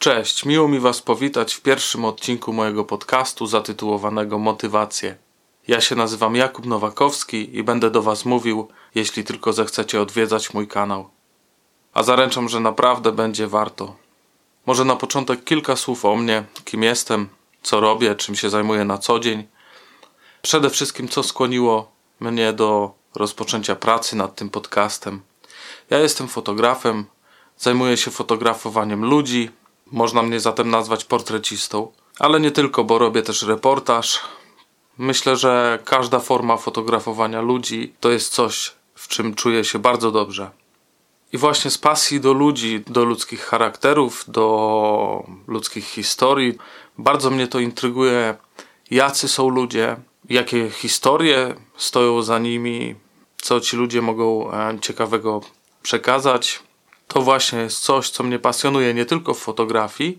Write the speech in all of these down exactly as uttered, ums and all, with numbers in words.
Cześć, miło mi Was powitać w pierwszym odcinku mojego podcastu zatytułowanego Motywacje. Ja się nazywam Jakub Nowakowski i będę do Was mówił, jeśli tylko zechcecie odwiedzać mój kanał. A zaręczam, że naprawdę będzie warto. Może na początek kilka słów o mnie, kim jestem, co robię, czym się zajmuję na co dzień. Przede wszystkim, co skłoniło mnie do rozpoczęcia pracy nad tym podcastem. Ja jestem fotografem, zajmuję się fotografowaniem ludzi. Można mnie zatem nazwać portrecistą, ale nie tylko, bo robię też reportaż. Myślę, że każda forma fotografowania ludzi to jest coś, w czym czuję się bardzo dobrze. I właśnie z pasji do ludzi, do ludzkich charakterów, do ludzkich historii, bardzo mnie to intryguje, jacy są ludzie, jakie historie stoją za nimi, co ci ludzie mogą ciekawego przekazać. To właśnie jest coś, co mnie pasjonuje nie tylko w fotografii,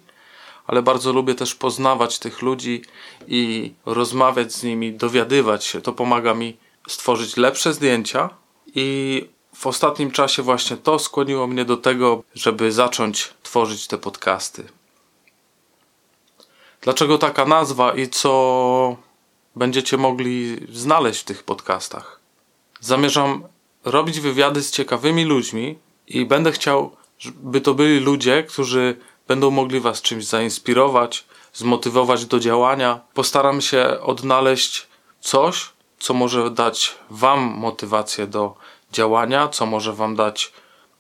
ale bardzo lubię też poznawać tych ludzi i rozmawiać z nimi, dowiadywać się. To pomaga mi stworzyć lepsze zdjęcia i w ostatnim czasie właśnie to skłoniło mnie do tego, żeby zacząć tworzyć te podcasty. Dlaczego taka nazwa i co będziecie mogli znaleźć w tych podcastach? Zamierzam robić wywiady z ciekawymi ludźmi, i będę chciał, by to byli ludzie, którzy będą mogli Was czymś zainspirować, zmotywować do działania. Postaram się odnaleźć coś, co może dać Wam motywację do działania, co może Wam dać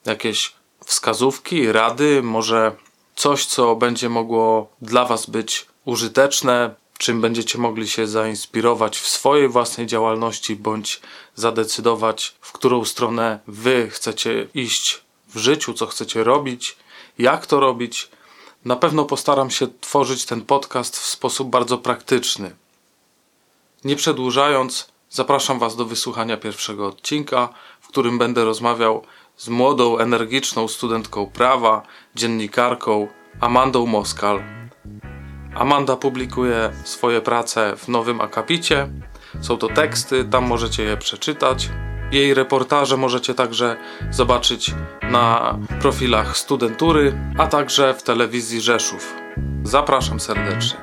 jakieś wskazówki, rady, może coś, co będzie mogło dla Was być użyteczne, czym będziecie mogli się zainspirować w swojej własnej działalności bądź zadecydować, w którą stronę Wy chcecie iść w życiu, co chcecie robić, jak to robić. Na pewno postaram się tworzyć ten podcast w sposób bardzo praktyczny. Nie przedłużając, zapraszam Was do wysłuchania pierwszego odcinka, w którym będę rozmawiał z młodą, energiczną studentką prawa, dziennikarką Amandą Moskal. Amanda publikuje swoje prace w Nowym Akapicie. Są to teksty, tam możecie je przeczytać. Jej reportaże możecie także zobaczyć na profilach Studentury, a także w Telewizji Rzeszów. Zapraszam serdecznie.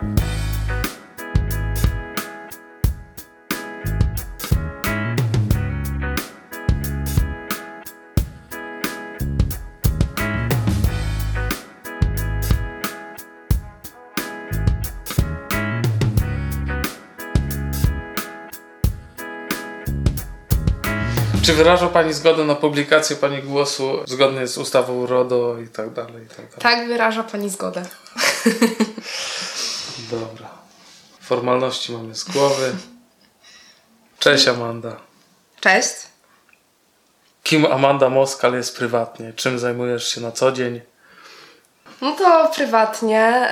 Czy wyraża Pani zgodę na publikację Pani głosu zgodnie z ustawą RODO i tak dalej, i tak dalej? Tak, wyraża Pani zgodę. Dobra. Formalności mamy z głowy. Cześć Amanda. Cześć. Kim Amanda Moskal jest prywatnie? Czym zajmujesz się na co dzień? No to prywatnie.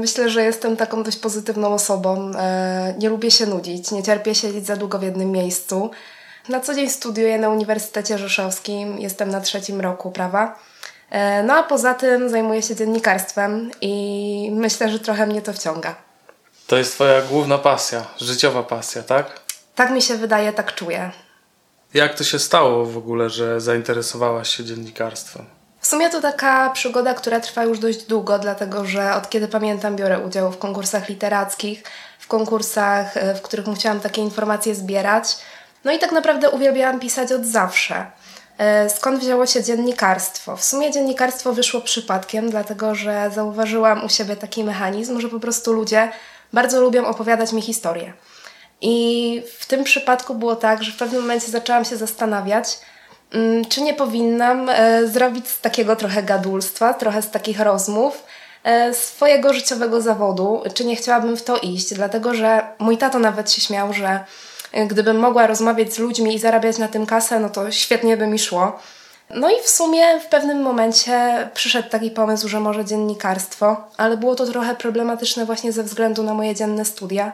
Myślę, że jestem taką dość pozytywną osobą. Nie lubię się nudzić, nie cierpię siedzieć za długo w jednym miejscu. Na co dzień studiuję na Uniwersytecie Rzeszowskim, jestem na trzecim roku prawa. No a poza tym zajmuję się dziennikarstwem i myślę, że trochę mnie to wciąga. To jest Twoja główna pasja, życiowa pasja, tak? Tak mi się wydaje, tak czuję. Jak to się stało w ogóle, że zainteresowałaś się dziennikarstwem? W sumie to taka przygoda, która trwa już dość długo, dlatego że od kiedy pamiętam biorę udział w konkursach literackich, w konkursach, w których musiałam takie informacje zbierać. No i tak naprawdę uwielbiałam pisać od zawsze. Skąd wzięło się dziennikarstwo? W sumie dziennikarstwo wyszło przypadkiem, dlatego że zauważyłam u siebie taki mechanizm, że po prostu ludzie bardzo lubią opowiadać mi historię. I w tym przypadku było tak, że w pewnym momencie zaczęłam się zastanawiać, czy nie powinnam zrobić z takiego trochę gadulstwa, trochę z takich rozmów swojego życiowego zawodu, czy nie chciałabym w to iść, dlatego że mój tato nawet się śmiał, że gdybym mogła rozmawiać z ludźmi i zarabiać na tym kasę, no to świetnie by mi szło. No i w sumie w pewnym momencie przyszedł taki pomysł, że może dziennikarstwo, ale było to trochę problematyczne właśnie ze względu na moje dzienne studia.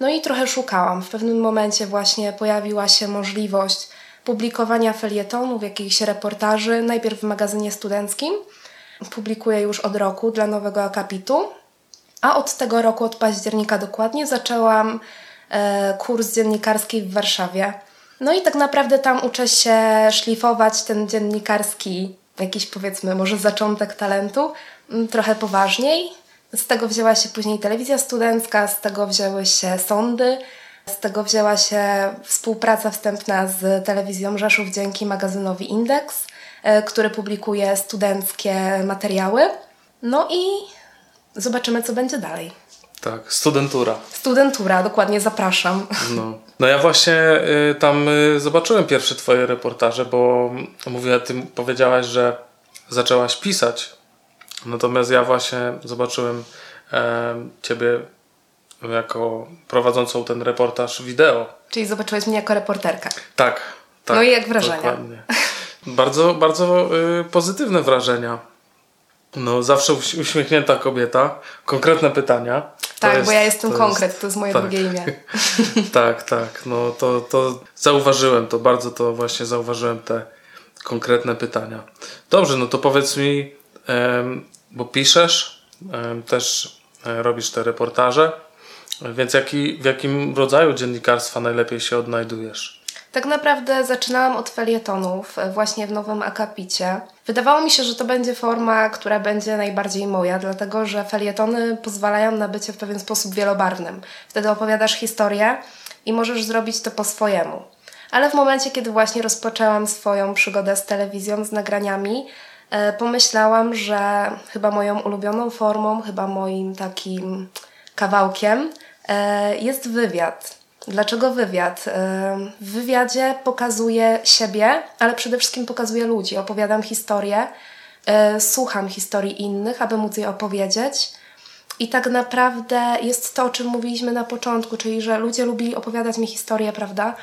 No i trochę szukałam. W pewnym momencie właśnie pojawiła się możliwość publikowania felietonów, jakichś reportaży, najpierw w magazynie studenckim. Publikuję już od roku dla Nowego Akapitu, a od tego roku, od października dokładnie, zaczęłam kurs dziennikarski w Warszawie. No i tak naprawdę tam uczę się szlifować ten dziennikarski, jakiś powiedzmy może zaczątek talentu, trochę poważniej. Z tego wzięła się później telewizja studencka, z tego wzięły się sądy, z tego wzięła się współpraca wstępna z Telewizją Rzeszów dzięki magazynowi Index, który publikuje studenckie materiały. No i zobaczymy, co będzie dalej. Tak, Studentura. Studentura, dokładnie, zapraszam. No, no ja właśnie y, tam y, zobaczyłem pierwsze twoje reportaże, bo mówię, ty powiedziałaś, że zaczęłaś pisać. Natomiast ja właśnie zobaczyłem y, ciebie jako prowadzącą ten reportaż wideo. Czyli zobaczyłeś mnie jako reporterkę. Tak, tak. No i jak wrażenia? Dokładnie. Bardzo, bardzo y, pozytywne wrażenia. No, zawsze uśmiechnięta kobieta. Konkretne pytania. Tak, jest, bo ja jestem to konkret, jest, to jest moje tak. drugie imię. tak, tak. No to, to zauważyłem to, bardzo to właśnie zauważyłem te konkretne pytania. Dobrze, no to powiedz mi, bo piszesz, też robisz te reportaże, więc jaki, w jakim rodzaju dziennikarstwa najlepiej się odnajdujesz? Tak naprawdę zaczynałam od felietonów właśnie w Nowym Akapicie. Wydawało mi się, że to będzie forma, która będzie najbardziej moja, dlatego że felietony pozwalają na bycie w pewien sposób wielobarwnym. Wtedy opowiadasz historię i możesz zrobić to po swojemu. Ale w momencie, kiedy właśnie rozpoczęłam swoją przygodę z telewizją, z nagraniami, pomyślałam, że chyba moją ulubioną formą, chyba moim takim kawałkiem jest wywiad. Dlaczego wywiad? W wywiadzie pokazuję siebie, ale przede wszystkim pokazuję ludzi. Opowiadam historię, słucham historii innych, aby móc je opowiedzieć. I tak naprawdę jest to, o czym mówiliśmy na początku, czyli że ludzie lubili opowiadać mi historię, prawda?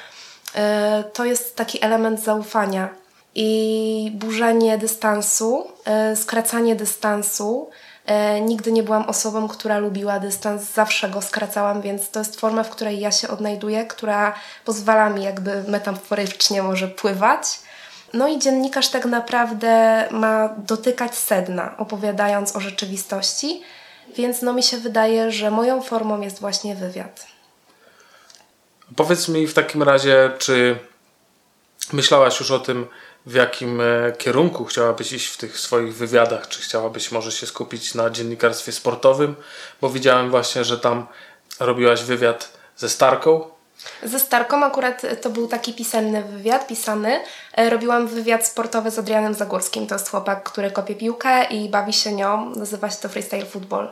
To jest taki element zaufania i burzenie dystansu, skracanie dystansu. Nigdy nie byłam osobą, która lubiła dystans, zawsze go skracałam, więc to jest forma, w której ja się odnajduję, która pozwala mi jakby metaforycznie może pływać. No i dziennikarz tak naprawdę ma dotykać sedna, opowiadając o rzeczywistości, więc no mi się wydaje, że moją formą jest właśnie wywiad. Powiedz mi w takim razie, czy myślałaś już o tym, w jakim kierunku chciałabyś iść w tych swoich wywiadach? Czy chciałabyś może się skupić na dziennikarstwie sportowym? Bo widziałem właśnie, że tam robiłaś wywiad ze Starką. Ze Starką akurat to był taki pisemny wywiad, pisany. Robiłam wywiad sportowy z Adrianem Zagórskim. To jest chłopak, który kopie piłkę i bawi się nią. Nazywa się to freestyle football.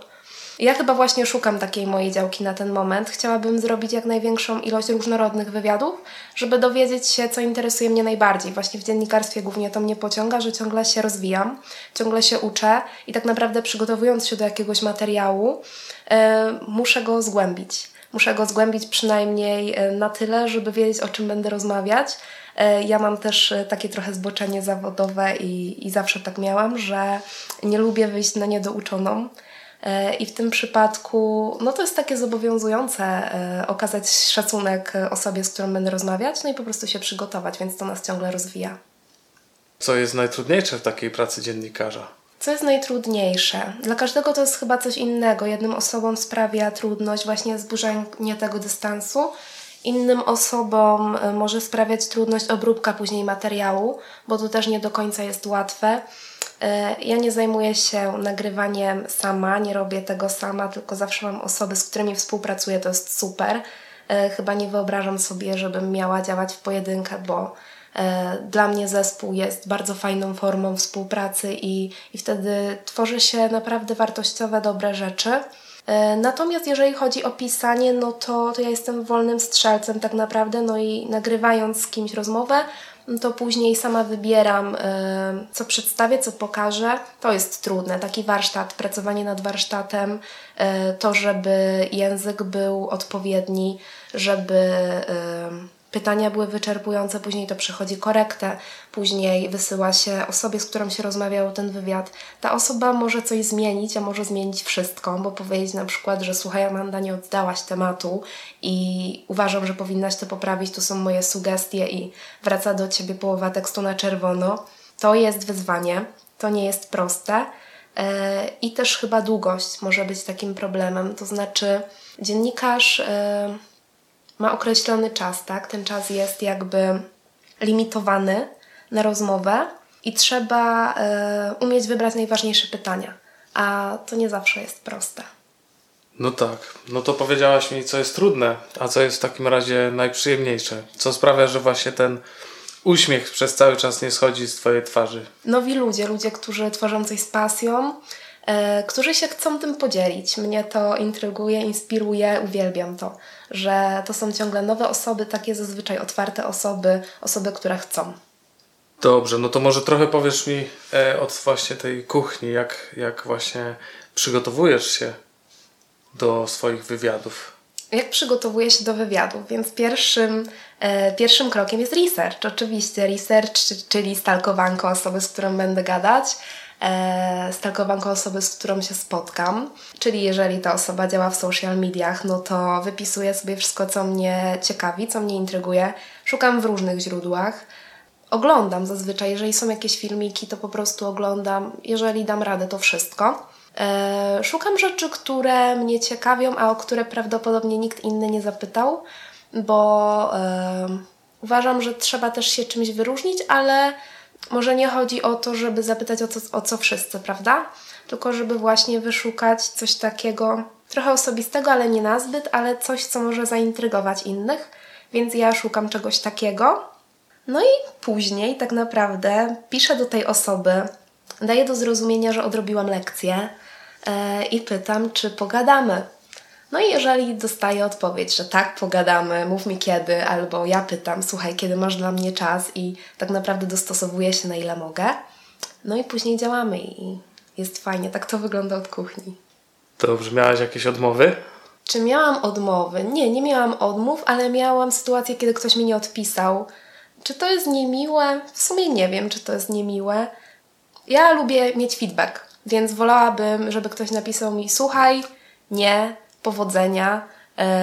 Ja chyba właśnie szukam takiej mojej działki na ten moment. Chciałabym zrobić jak największą ilość różnorodnych wywiadów, żeby dowiedzieć się, co interesuje mnie najbardziej. Właśnie w dziennikarstwie głównie to mnie pociąga, że ciągle się rozwijam, ciągle się uczę i tak naprawdę przygotowując się do jakiegoś materiału, yy, muszę go zgłębić. Muszę go zgłębić przynajmniej na tyle, żeby wiedzieć, o czym będę rozmawiać. Ja mam też takie trochę zboczenie zawodowe i, i zawsze tak miałam, że nie lubię wyjść na niedouczoną. I w tym przypadku no to jest takie zobowiązujące okazać szacunek osobie, z którą będę rozmawiać, no i po prostu się przygotować, więc to nas ciągle rozwija. Co jest najtrudniejsze w takiej pracy dziennikarza? Co jest najtrudniejsze? Dla każdego to jest chyba coś innego. Jednym osobom sprawia trudność właśnie zburzenie tego dystansu, innym osobom może sprawiać trudność obróbka później materiału, bo to też nie do końca jest łatwe. Ja nie zajmuję się nagrywaniem sama, nie robię tego sama, tylko zawsze mam osoby, z którymi współpracuję, to jest super. Chyba nie wyobrażam sobie, żebym miała działać w pojedynkę, bo dla mnie zespół jest bardzo fajną formą współpracy i, i wtedy tworzy się naprawdę wartościowe, dobre rzeczy. Natomiast jeżeli chodzi o pisanie, no to, to ja jestem wolnym strzelcem tak naprawdę, no i nagrywając z kimś rozmowę, to później sama wybieram, co przedstawię, co pokażę. To jest trudne. Taki warsztat, pracowanie nad warsztatem, to żeby język był odpowiedni, żeby pytania były wyczerpujące, później to przechodzi korektę, później wysyła się osobie, z którą się rozmawiało ten wywiad. Ta osoba może coś zmienić, a może zmienić wszystko, bo powiedzieć na przykład, że słuchaj Amanda, nie oddałaś tematu i uważam, że powinnaś to poprawić, tu są moje sugestie i wraca do ciebie połowa tekstu na czerwono. To jest wyzwanie, to nie jest proste. I też chyba długość może być takim problemem, to znaczy dziennikarz ma określony czas, tak? Ten czas jest jakby limitowany na rozmowę i trzeba y, umieć wybrać najważniejsze pytania. a to nie zawsze jest proste. No tak, no to powiedziałaś mi, co jest trudne, a co jest w takim razie najprzyjemniejsze, co sprawia, że właśnie ten uśmiech przez cały czas nie schodzi z twojej twarzy. Nowi ludzie, ludzie, którzy tworzą coś z pasją, e, którzy się chcą tym podzielić. Mnie to intryguje, inspiruje, uwielbiam to, że to są ciągle nowe osoby, takie zazwyczaj otwarte osoby, osoby, które chcą. Dobrze, no to może trochę powiesz mi e, od właśnie tej kuchni, jak, jak właśnie przygotowujesz się do swoich wywiadów. Jak przygotowuję się do wywiadów? Więc pierwszym, e, pierwszym krokiem jest research. Oczywiście research, czyli stalkowanko osoby, z którą będę gadać, e, stalkowanko osoby, z którą się spotkam. Czyli jeżeli ta osoba działa w social mediach, no to wypisuję sobie wszystko, co mnie ciekawi, co mnie intryguje. Szukam w różnych źródłach. Oglądam zazwyczaj, jeżeli są jakieś filmiki, to po prostu oglądam. Jeżeli dam radę, to wszystko. Eee, szukam rzeczy, które mnie ciekawią, a o które prawdopodobnie nikt inny nie zapytał, bo eee, uważam, że trzeba też się czymś wyróżnić, ale może nie chodzi o to, żeby zapytać o co, o co wszyscy, prawda? Tylko żeby właśnie wyszukać coś takiego trochę osobistego, ale nie nazbyt, ale coś, co może zaintrygować innych, więc ja szukam czegoś takiego. No i później tak naprawdę piszę do tej osoby, daję do zrozumienia, że odrobiłam lekcję e, i pytam, czy pogadamy. No i jeżeli dostaję odpowiedź, że tak, pogadamy, mów mi kiedy, albo ja pytam, słuchaj, kiedy masz dla mnie czas i tak naprawdę dostosowuję się na ile mogę. No i później działamy i jest fajnie. Tak to wygląda od kuchni. Dobrze, miałaś jakieś odmowy? Czy miałam odmowy? Nie, nie miałam odmów, ale miałam sytuację, kiedy ktoś mi nie odpisał. Czy to jest niemiłe? W sumie nie wiem, czy to jest niemiłe. Ja lubię mieć feedback, więc wolałabym, żeby ktoś napisał mi słuchaj, nie, powodzenia,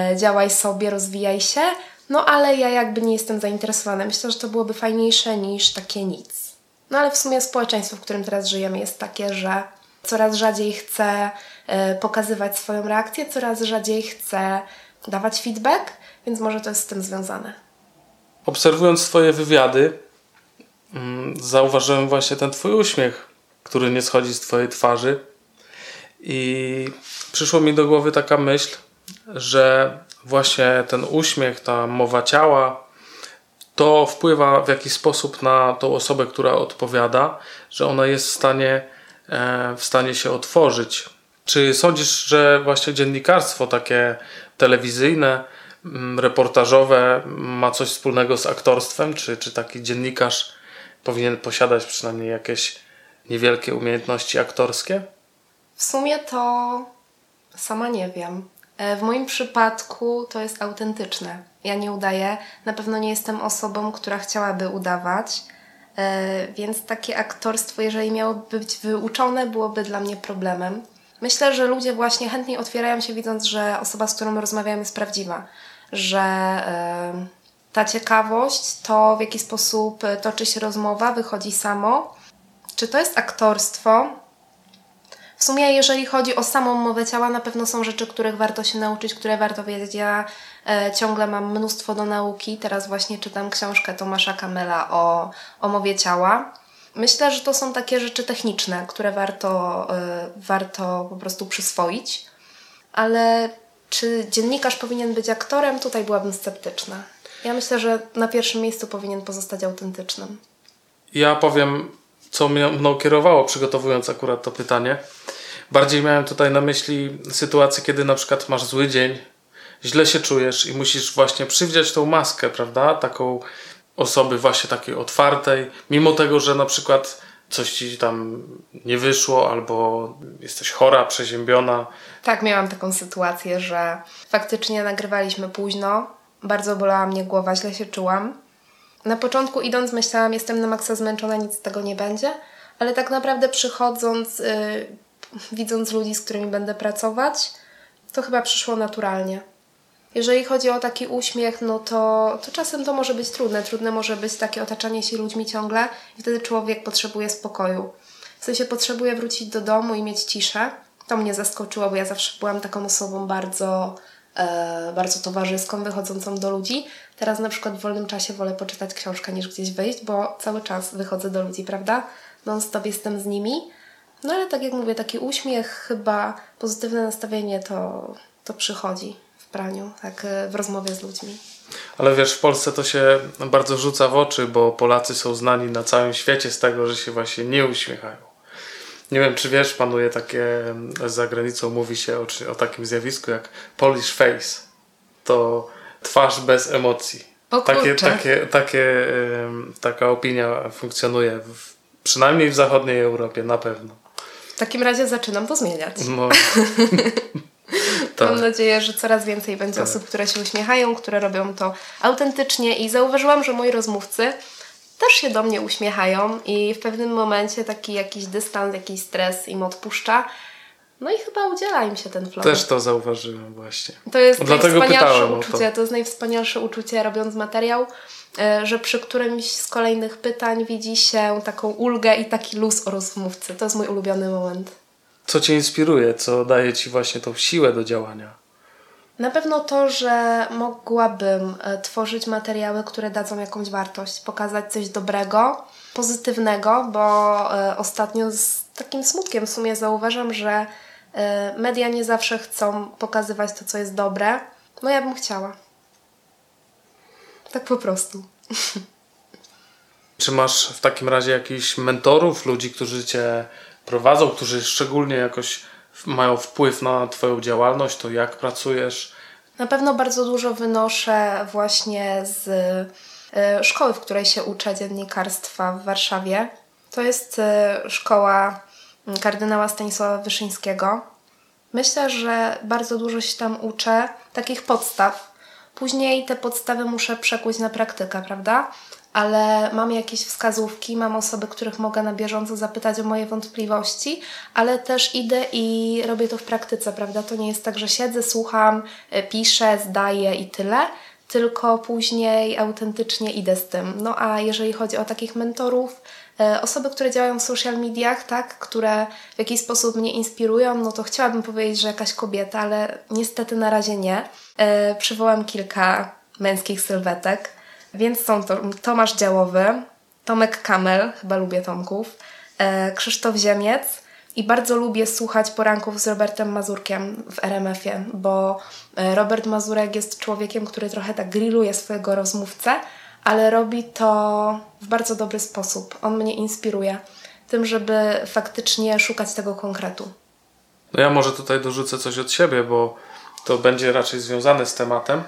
yy, działaj sobie, rozwijaj się, no ale ja jakby nie jestem zainteresowana. Myślę, że to byłoby fajniejsze niż takie nic. No ale w sumie społeczeństwo, w którym teraz żyjemy, jest takie, że coraz rzadziej chcę yy, pokazywać swoją reakcję, coraz rzadziej chcę dawać feedback, więc może to jest z tym związane. Obserwując twoje wywiady, zauważyłem właśnie ten twój uśmiech, który nie schodzi z twojej twarzy i przyszło mi do głowy taka myśl, że właśnie ten uśmiech, ta mowa ciała, to wpływa w jakiś sposób na tą osobę, która odpowiada, że ona jest w stanie, w stanie się otworzyć. Czy sądzisz, że właśnie dziennikarstwo takie telewizyjne, reportażowe ma coś wspólnego z aktorstwem? Czy, czy taki dziennikarz powinien posiadać przynajmniej jakieś niewielkie umiejętności aktorskie? W sumie to sama nie wiem. W moim przypadku to jest autentyczne. Ja nie udaję. Na pewno nie jestem osobą, która chciałaby udawać. Więc takie aktorstwo, jeżeli miałoby być wyuczone, byłoby dla mnie problemem. Myślę, że ludzie właśnie chętniej otwierają się, widząc, że osoba, z którą rozmawiam, jest prawdziwa. Że ta ciekawość, to w jaki sposób toczy się rozmowa, wychodzi samo. Czy to jest aktorstwo? W sumie jeżeli chodzi o samą mowę ciała, na pewno są rzeczy, których warto się nauczyć, które warto wiedzieć. Ja e, ciągle mam mnóstwo do nauki. Teraz właśnie czytam książkę Tomasza Kamela o, o mowie ciała. Myślę, że to są takie rzeczy techniczne, które warto, e, warto po prostu przyswoić. Ale czy dziennikarz powinien być aktorem? Tutaj byłabym sceptyczna. Ja myślę, że na pierwszym miejscu powinien pozostać autentycznym. Ja powiem, co mnie, mną kierowało, przygotowując akurat to pytanie. Bardziej miałem tutaj na myśli sytuację, kiedy na przykład masz zły dzień, źle się czujesz i musisz właśnie przywdziać tą maskę, prawda? Taką osoby właśnie takiej otwartej, mimo tego, że na przykład coś ci tam nie wyszło albo jesteś chora, przeziębiona. Tak, miałam taką sytuację, że faktycznie nagrywaliśmy późno. Bardzo bolała mnie głowa, źle się czułam. Na początku idąc myślałam, jestem na maksa zmęczona, nic z tego nie będzie, ale tak naprawdę przychodząc, yy, widząc ludzi, z którymi będę pracować, to chyba przyszło naturalnie. Jeżeli chodzi o taki uśmiech, no to, to czasem to może być trudne. Trudne może być takie otaczanie się ludźmi ciągle i wtedy człowiek potrzebuje spokoju. W sensie potrzebuje wrócić do domu i mieć ciszę. To mnie zaskoczyło, bo ja zawsze byłam taką osobą bardzo... Yy, bardzo towarzyską, wychodzącą do ludzi. Teraz na przykład w wolnym czasie wolę poczytać książkę niż gdzieś wyjść, bo cały czas wychodzę do ludzi, prawda? Non stop jestem z nimi, No ale tak jak mówię, taki uśmiech, chyba pozytywne nastawienie to, to przychodzi w praniu, tak w rozmowie z ludźmi. Ale wiesz, w Polsce to się bardzo rzuca w oczy, bo Polacy są znani na całym świecie z tego, że się właśnie nie uśmiechają. Nie wiem, czy wiesz, panuje takie, za granicą mówi się o, o takim zjawisku jak Polish face. To twarz bez emocji. O takie, takie, takie, taka opinia funkcjonuje, w, przynajmniej w zachodniej Europie, na pewno. W takim razie zaczynam to zmieniać. No. Tak. Mam nadzieję, że coraz więcej będzie tak. osób, które się uśmiechają, które robią to autentycznie i zauważyłam, że moi rozmówcy też się do mnie uśmiechają i w pewnym momencie taki jakiś dystans, jakiś stres im odpuszcza. No i chyba udziela im się ten flow. Też to zauważyłem właśnie. To jest Dlatego najwspanialsze uczucie, to. to jest najwspanialsze uczucie robiąc materiał, że przy którymś z kolejnych pytań widzi się taką ulgę i taki luz o rozmówcy. To jest mój ulubiony moment. Co Cię inspiruje? Co daje Ci właśnie tą siłę do działania? Na pewno to, że mogłabym tworzyć materiały, które dadzą jakąś wartość, pokazać coś dobrego, pozytywnego, bo ostatnio z takim smutkiem w sumie zauważam, że media nie zawsze chcą pokazywać to, co jest dobre. No ja bym chciała. Tak po prostu. Czy masz w takim razie jakichś mentorów, ludzi, którzy Cię prowadzą, którzy szczególnie jakoś mają wpływ na Twoją działalność, to jak pracujesz? Na pewno bardzo dużo wynoszę właśnie z szkoły, w której się uczę dziennikarstwa w Warszawie. To jest szkoła kardynała Stanisława Wyszyńskiego. Myślę, że bardzo dużo się tam uczę takich podstaw. Później te podstawy muszę przekuć na praktykę, prawda? Ale mam jakieś wskazówki, mam osoby, których mogę na bieżąco zapytać o moje wątpliwości, ale też idę i robię to w praktyce, prawda? To nie jest tak, że siedzę, słucham, piszę, zdaję i tyle, tylko później autentycznie idę z tym. No a jeżeli chodzi o takich mentorów, osoby, które działają w social mediach, tak, które w jakiś sposób mnie inspirują, no to chciałabym powiedzieć, że jakaś kobieta, ale niestety na razie nie. E, przywołam kilka męskich sylwetek, więc są to Tomasz Działowy, Tomek Kamel, chyba lubię Tomków, e, Krzysztof Ziemiec i bardzo lubię słuchać poranków z Robertem Mazurkiem w er em efie, bo Robert Mazurek jest człowiekiem, który trochę tak grilluje swojego rozmówcę, ale robi to w bardzo dobry sposób. On mnie inspiruje tym, żeby faktycznie szukać tego konkretu. No ja może tutaj dorzucę coś od siebie, bo to będzie raczej związane z tematem,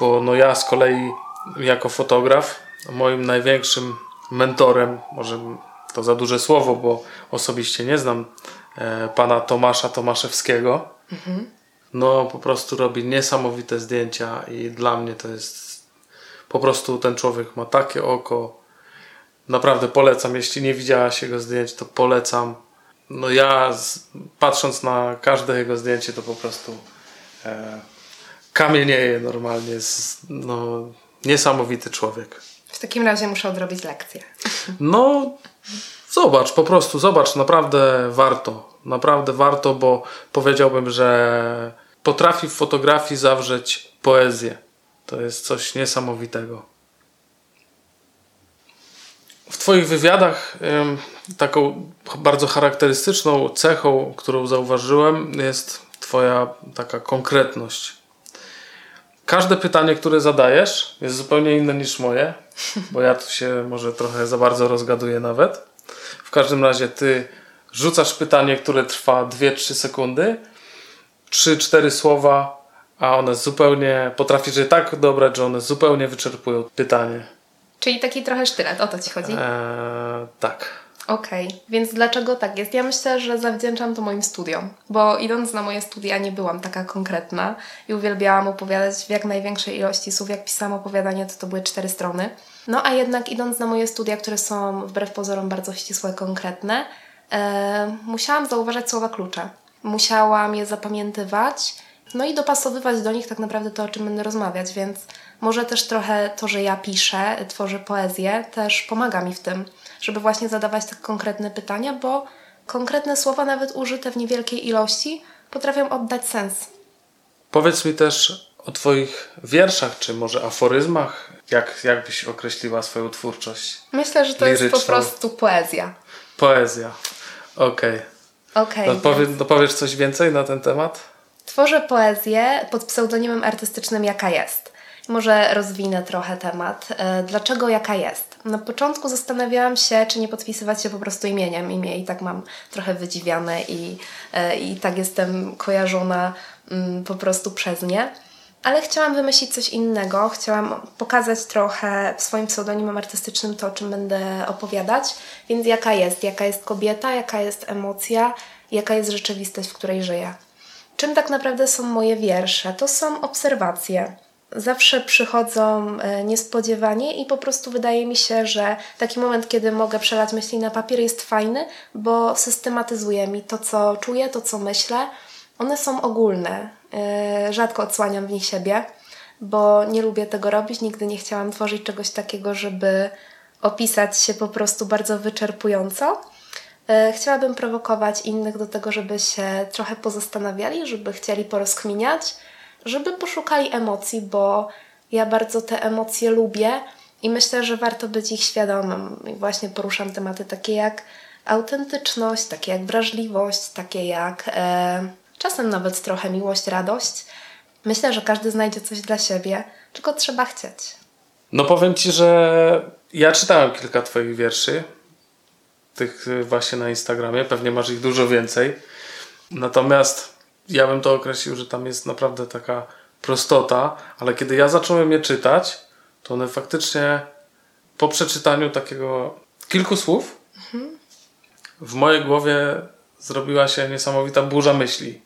bo no ja z kolei jako fotograf, moim największym mentorem, może to za duże słowo, bo osobiście nie znam e, pana Tomasza Tomaszewskiego, mhm. no po prostu robi niesamowite zdjęcia i dla mnie to jest po prostu ten człowiek ma takie oko. Naprawdę polecam. Jeśli nie widziałaś jego zdjęć, to polecam. No ja z, patrząc na każde jego zdjęcie, to po prostu e, kamienieje normalnie. Z, no, niesamowity człowiek. W takim razie muszę odrobić lekcję. No zobacz, po prostu zobacz. Naprawdę warto. Naprawdę warto, bo powiedziałbym, że potrafi w fotografii zawrzeć poezję. To jest coś niesamowitego. W Twoich wywiadach taką bardzo charakterystyczną cechą, którą zauważyłem, jest Twoja taka konkretność. Każde pytanie, które zadajesz, jest zupełnie inne niż moje, bo ja tu się może trochę za bardzo rozgaduję nawet. W każdym razie Ty rzucasz pytanie, które trwa dwie trzy sekundy, trzy cztery słowa, a one zupełnie, potrafisz je tak dobrać, że one zupełnie wyczerpują pytanie. Czyli taki trochę sztylet, o to Ci chodzi? Eee, tak. Okej, okay. Więc dlaczego tak jest? Ja myślę, że zawdzięczam to moim studiom, bo idąc na moje studia nie byłam taka konkretna i uwielbiałam opowiadać w jak największej ilości słów. Jak pisałam opowiadanie, to to były cztery strony. No a jednak idąc na moje studia, które są wbrew pozorom bardzo ścisłe, konkretne, eee, musiałam zauważać słowa klucze. Musiałam je zapamiętywać, no i dopasowywać do nich tak naprawdę to, o czym będę rozmawiać, więc może też trochę to, że ja piszę, tworzę poezję, też pomaga mi w tym, żeby właśnie zadawać tak konkretne pytania, bo konkretne słowa, nawet użyte w niewielkiej ilości, potrafią oddać sens. Powiedz mi też o Twoich wierszach, czy może aforyzmach, jak, jak byś określiła swoją twórczość? Myślę, że to liryczną. Jest po prostu poezja. Poezja. Okej. Okay. Okay, Powie, więc... Powiesz coś więcej na ten temat? Tworzę poezję pod pseudonimem artystycznym Jaka Jest. Może rozwinę trochę temat. Dlaczego Jaka Jest? Na początku zastanawiałam się, czy nie podpisywać się po prostu imieniem. Imię i tak mam trochę wydziwiane i, i tak jestem kojarzona po prostu przez nie. Ale chciałam wymyślić coś innego. Chciałam pokazać trochę swoim pseudonimem artystycznym to, o czym będę opowiadać. Więc jaka jest? Jaka jest kobieta? Jaka jest emocja? Jaka jest rzeczywistość, w której żyję? Czym tak naprawdę są moje wiersze? To są obserwacje. Zawsze przychodzą niespodziewanie i po prostu wydaje mi się, że taki moment, kiedy mogę przelać myśli na papier, jest fajny, bo systematyzuje mi to, co czuję, to, co myślę. One są ogólne. Rzadko odsłaniam w nich siebie, bo nie lubię tego robić. Nigdy nie chciałam tworzyć czegoś takiego, żeby opisać się po prostu bardzo wyczerpująco. Chciałabym prowokować innych do tego, żeby się trochę pozastanawiali, żeby chcieli porozkminiać, żeby poszukali emocji, bo ja bardzo te emocje lubię i myślę, że warto być ich świadomym. I właśnie poruszam tematy takie jak autentyczność, takie jak wrażliwość, takie jak... E, czasem nawet trochę miłość, radość. Myślę, że każdy znajdzie coś dla siebie, tylko trzeba chcieć. No powiem Ci, że ja czytałem kilka Twoich wierszy, tych właśnie na Instagramie, pewnie masz ich dużo więcej. Natomiast ja bym to określił, że tam jest naprawdę taka prostota, ale kiedy ja zacząłem je czytać, to one faktycznie po przeczytaniu takiego kilku słów mhm. w mojej głowie zrobiła się niesamowita burza myśli.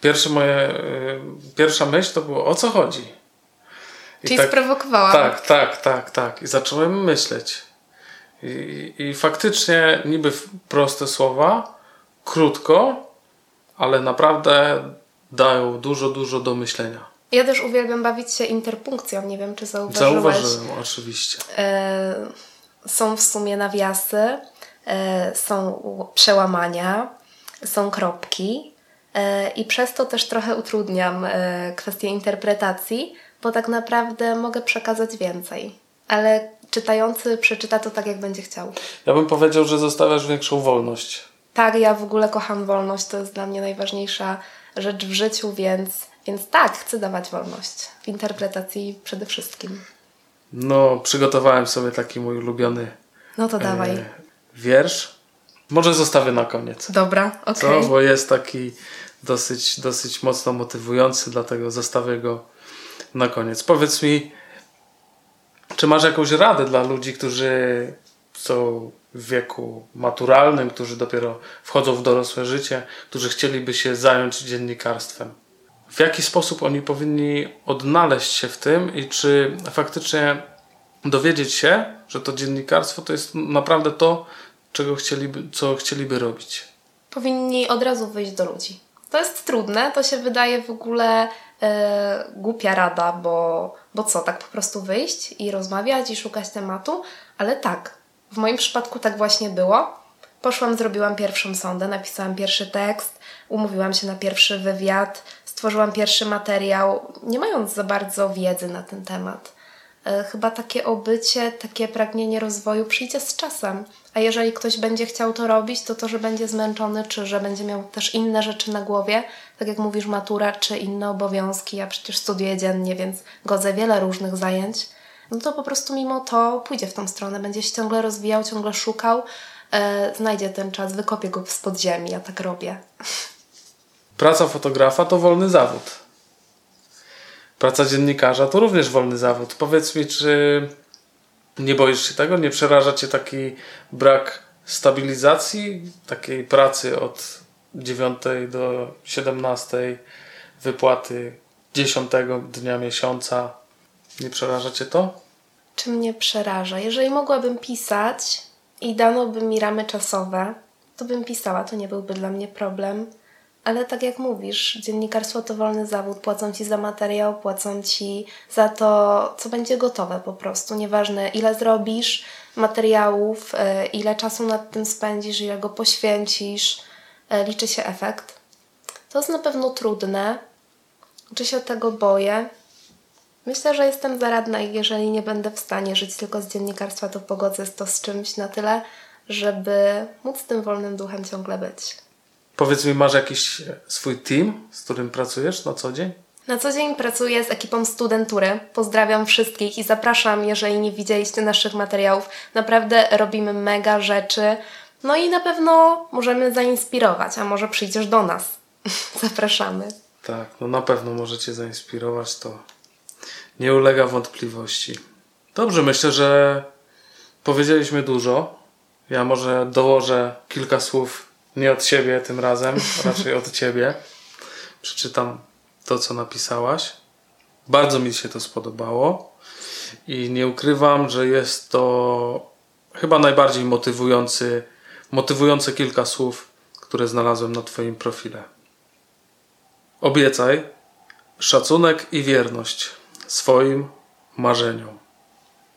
Pierwsze moje, y, pierwsza myśl to było, o co chodzi? I Czyli tak, sprowokowałam. Tak, tak, tak, tak. I zacząłem myśleć. I, i faktycznie niby proste słowa, krótko, ale naprawdę dają dużo, dużo do myślenia. Ja też uwielbiam bawić się interpunkcją. Nie wiem, czy zauważyłeś. Zauważyłem, oczywiście. Y, są w sumie nawiasy, y, są przełamania, są kropki. I przez to też trochę utrudniam kwestię interpretacji, bo tak naprawdę mogę przekazać więcej. Ale czytający przeczyta to tak, jak będzie chciał. Ja bym powiedział, że zostawiasz większą wolność. Tak, ja w ogóle kocham wolność. To jest dla mnie najważniejsza rzecz w życiu, więc, więc tak, chcę dawać wolność. W interpretacji przede wszystkim. No, przygotowałem sobie taki mój ulubiony No to dawaj. E, wiersz. Może zostawię na koniec. Dobra, okej. Okay. Bo jest taki dosyć, dosyć mocno motywujący, dlatego zostawię go na koniec. Powiedz mi, czy masz jakąś radę dla ludzi, którzy są w wieku maturalnym, którzy dopiero wchodzą w dorosłe życie, którzy chcieliby się zająć dziennikarstwem? W jaki sposób oni powinni odnaleźć się w tym i czy faktycznie dowiedzieć się, że to dziennikarstwo to jest naprawdę to, czego chcieliby, co chcieliby robić? Powinni od razu wyjść do ludzi. To jest trudne, to się wydaje w ogóle yy, głupia rada, bo, bo co, tak po prostu wyjść i rozmawiać i szukać tematu, ale tak, w moim przypadku tak właśnie było. Poszłam, zrobiłam pierwszą sondę, napisałam pierwszy tekst, umówiłam się na pierwszy wywiad, stworzyłam pierwszy materiał, nie mając za bardzo wiedzy na ten temat. Chyba takie obycie, takie pragnienie rozwoju przyjdzie z czasem. A jeżeli ktoś będzie chciał to robić, to to, że będzie zmęczony, czy że będzie miał też inne rzeczy na głowie, tak jak mówisz, matura, czy inne obowiązki, ja przecież studiuję dziennie, więc godzę wiele różnych zajęć, no to po prostu mimo to pójdzie w tą stronę, będzie się ciągle rozwijał, ciągle szukał, e, znajdzie ten czas, wykopie go spod ziemi, ja tak robię. Praca fotografa to wolny zawód. Praca dziennikarza to również wolny zawód. Powiedz mi, czy nie boisz się tego? Nie przeraża Cię taki brak stabilizacji, takiej pracy od dziewiątej do siedemnastej, wypłaty dziesiątego dnia miesiąca? Nie przeraża Cię to? Czy mnie przeraża? Jeżeli mogłabym pisać i dano by mi ramy czasowe, to bym pisała, to nie byłby dla mnie problem. Ale tak jak mówisz, dziennikarstwo to wolny zawód, płacą Ci za materiał, płacą Ci za to, co będzie gotowe po prostu. Nieważne ile zrobisz materiałów, ile czasu nad tym spędzisz, ile go poświęcisz, liczy się efekt. To jest na pewno trudne. Czy się tego boję? Myślę, że jestem zaradna i jeżeli nie będę w stanie żyć tylko z dziennikarstwa, to pogodzę to z czymś na tyle, żeby móc tym wolnym duchem ciągle być. Powiedz mi, masz jakiś swój team, z którym pracujesz na co dzień? Na co dzień pracuję z ekipą Studentury. Pozdrawiam wszystkich i zapraszam, jeżeli nie widzieliście naszych materiałów. Naprawdę robimy mega rzeczy. No i na pewno możemy zainspirować, a może przyjdziesz do nas. Zapraszamy. Tak, no na pewno możecie zainspirować, to nie ulega wątpliwości. Dobrze, myślę, że powiedzieliśmy dużo. Ja może dołożę kilka słów nie od siebie tym razem, raczej od ciebie. Przeczytam to, co napisałaś. Bardzo mi się to spodobało i nie ukrywam, że jest to chyba najbardziej motywujący, motywujące kilka słów, które znalazłem na twoim profile. Obiecaj szacunek i wierność swoim marzeniom.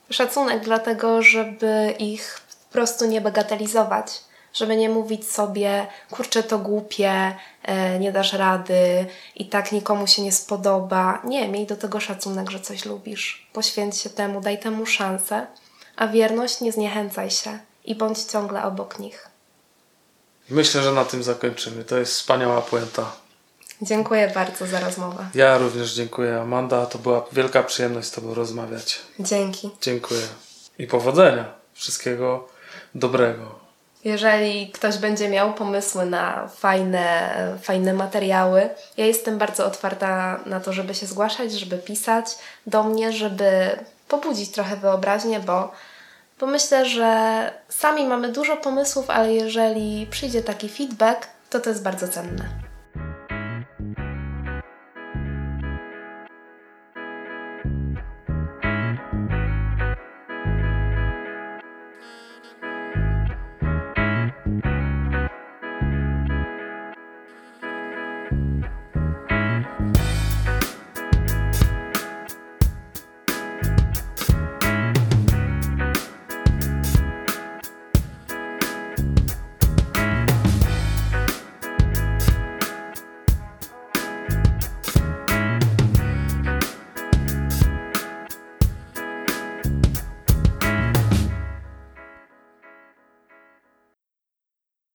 Szacunek dlatego, żeby ich po prostu nie bagatelizować, żeby nie mówić sobie, kurczę, to głupie, nie dasz rady i tak nikomu się nie spodoba. Nie, miej do tego szacunek, że coś lubisz. Poświęć się temu, daj temu szansę, a wierność, nie zniechęcaj się i bądź ciągle obok nich. Myślę, że na tym zakończymy. To jest wspaniała puenta. Dziękuję bardzo za rozmowę. Ja również dziękuję, Amanda. To była wielka przyjemność z tobą rozmawiać. Dzięki. Dziękuję. I powodzenia. Wszystkiego dobrego. Jeżeli ktoś będzie miał pomysły na fajne, fajne materiały, ja jestem bardzo otwarta na to, żeby się zgłaszać, żeby pisać do mnie, żeby pobudzić trochę wyobraźnię, bo Bo myślę, że sami mamy dużo pomysłów, ale jeżeli przyjdzie taki feedback, to to jest bardzo cenne.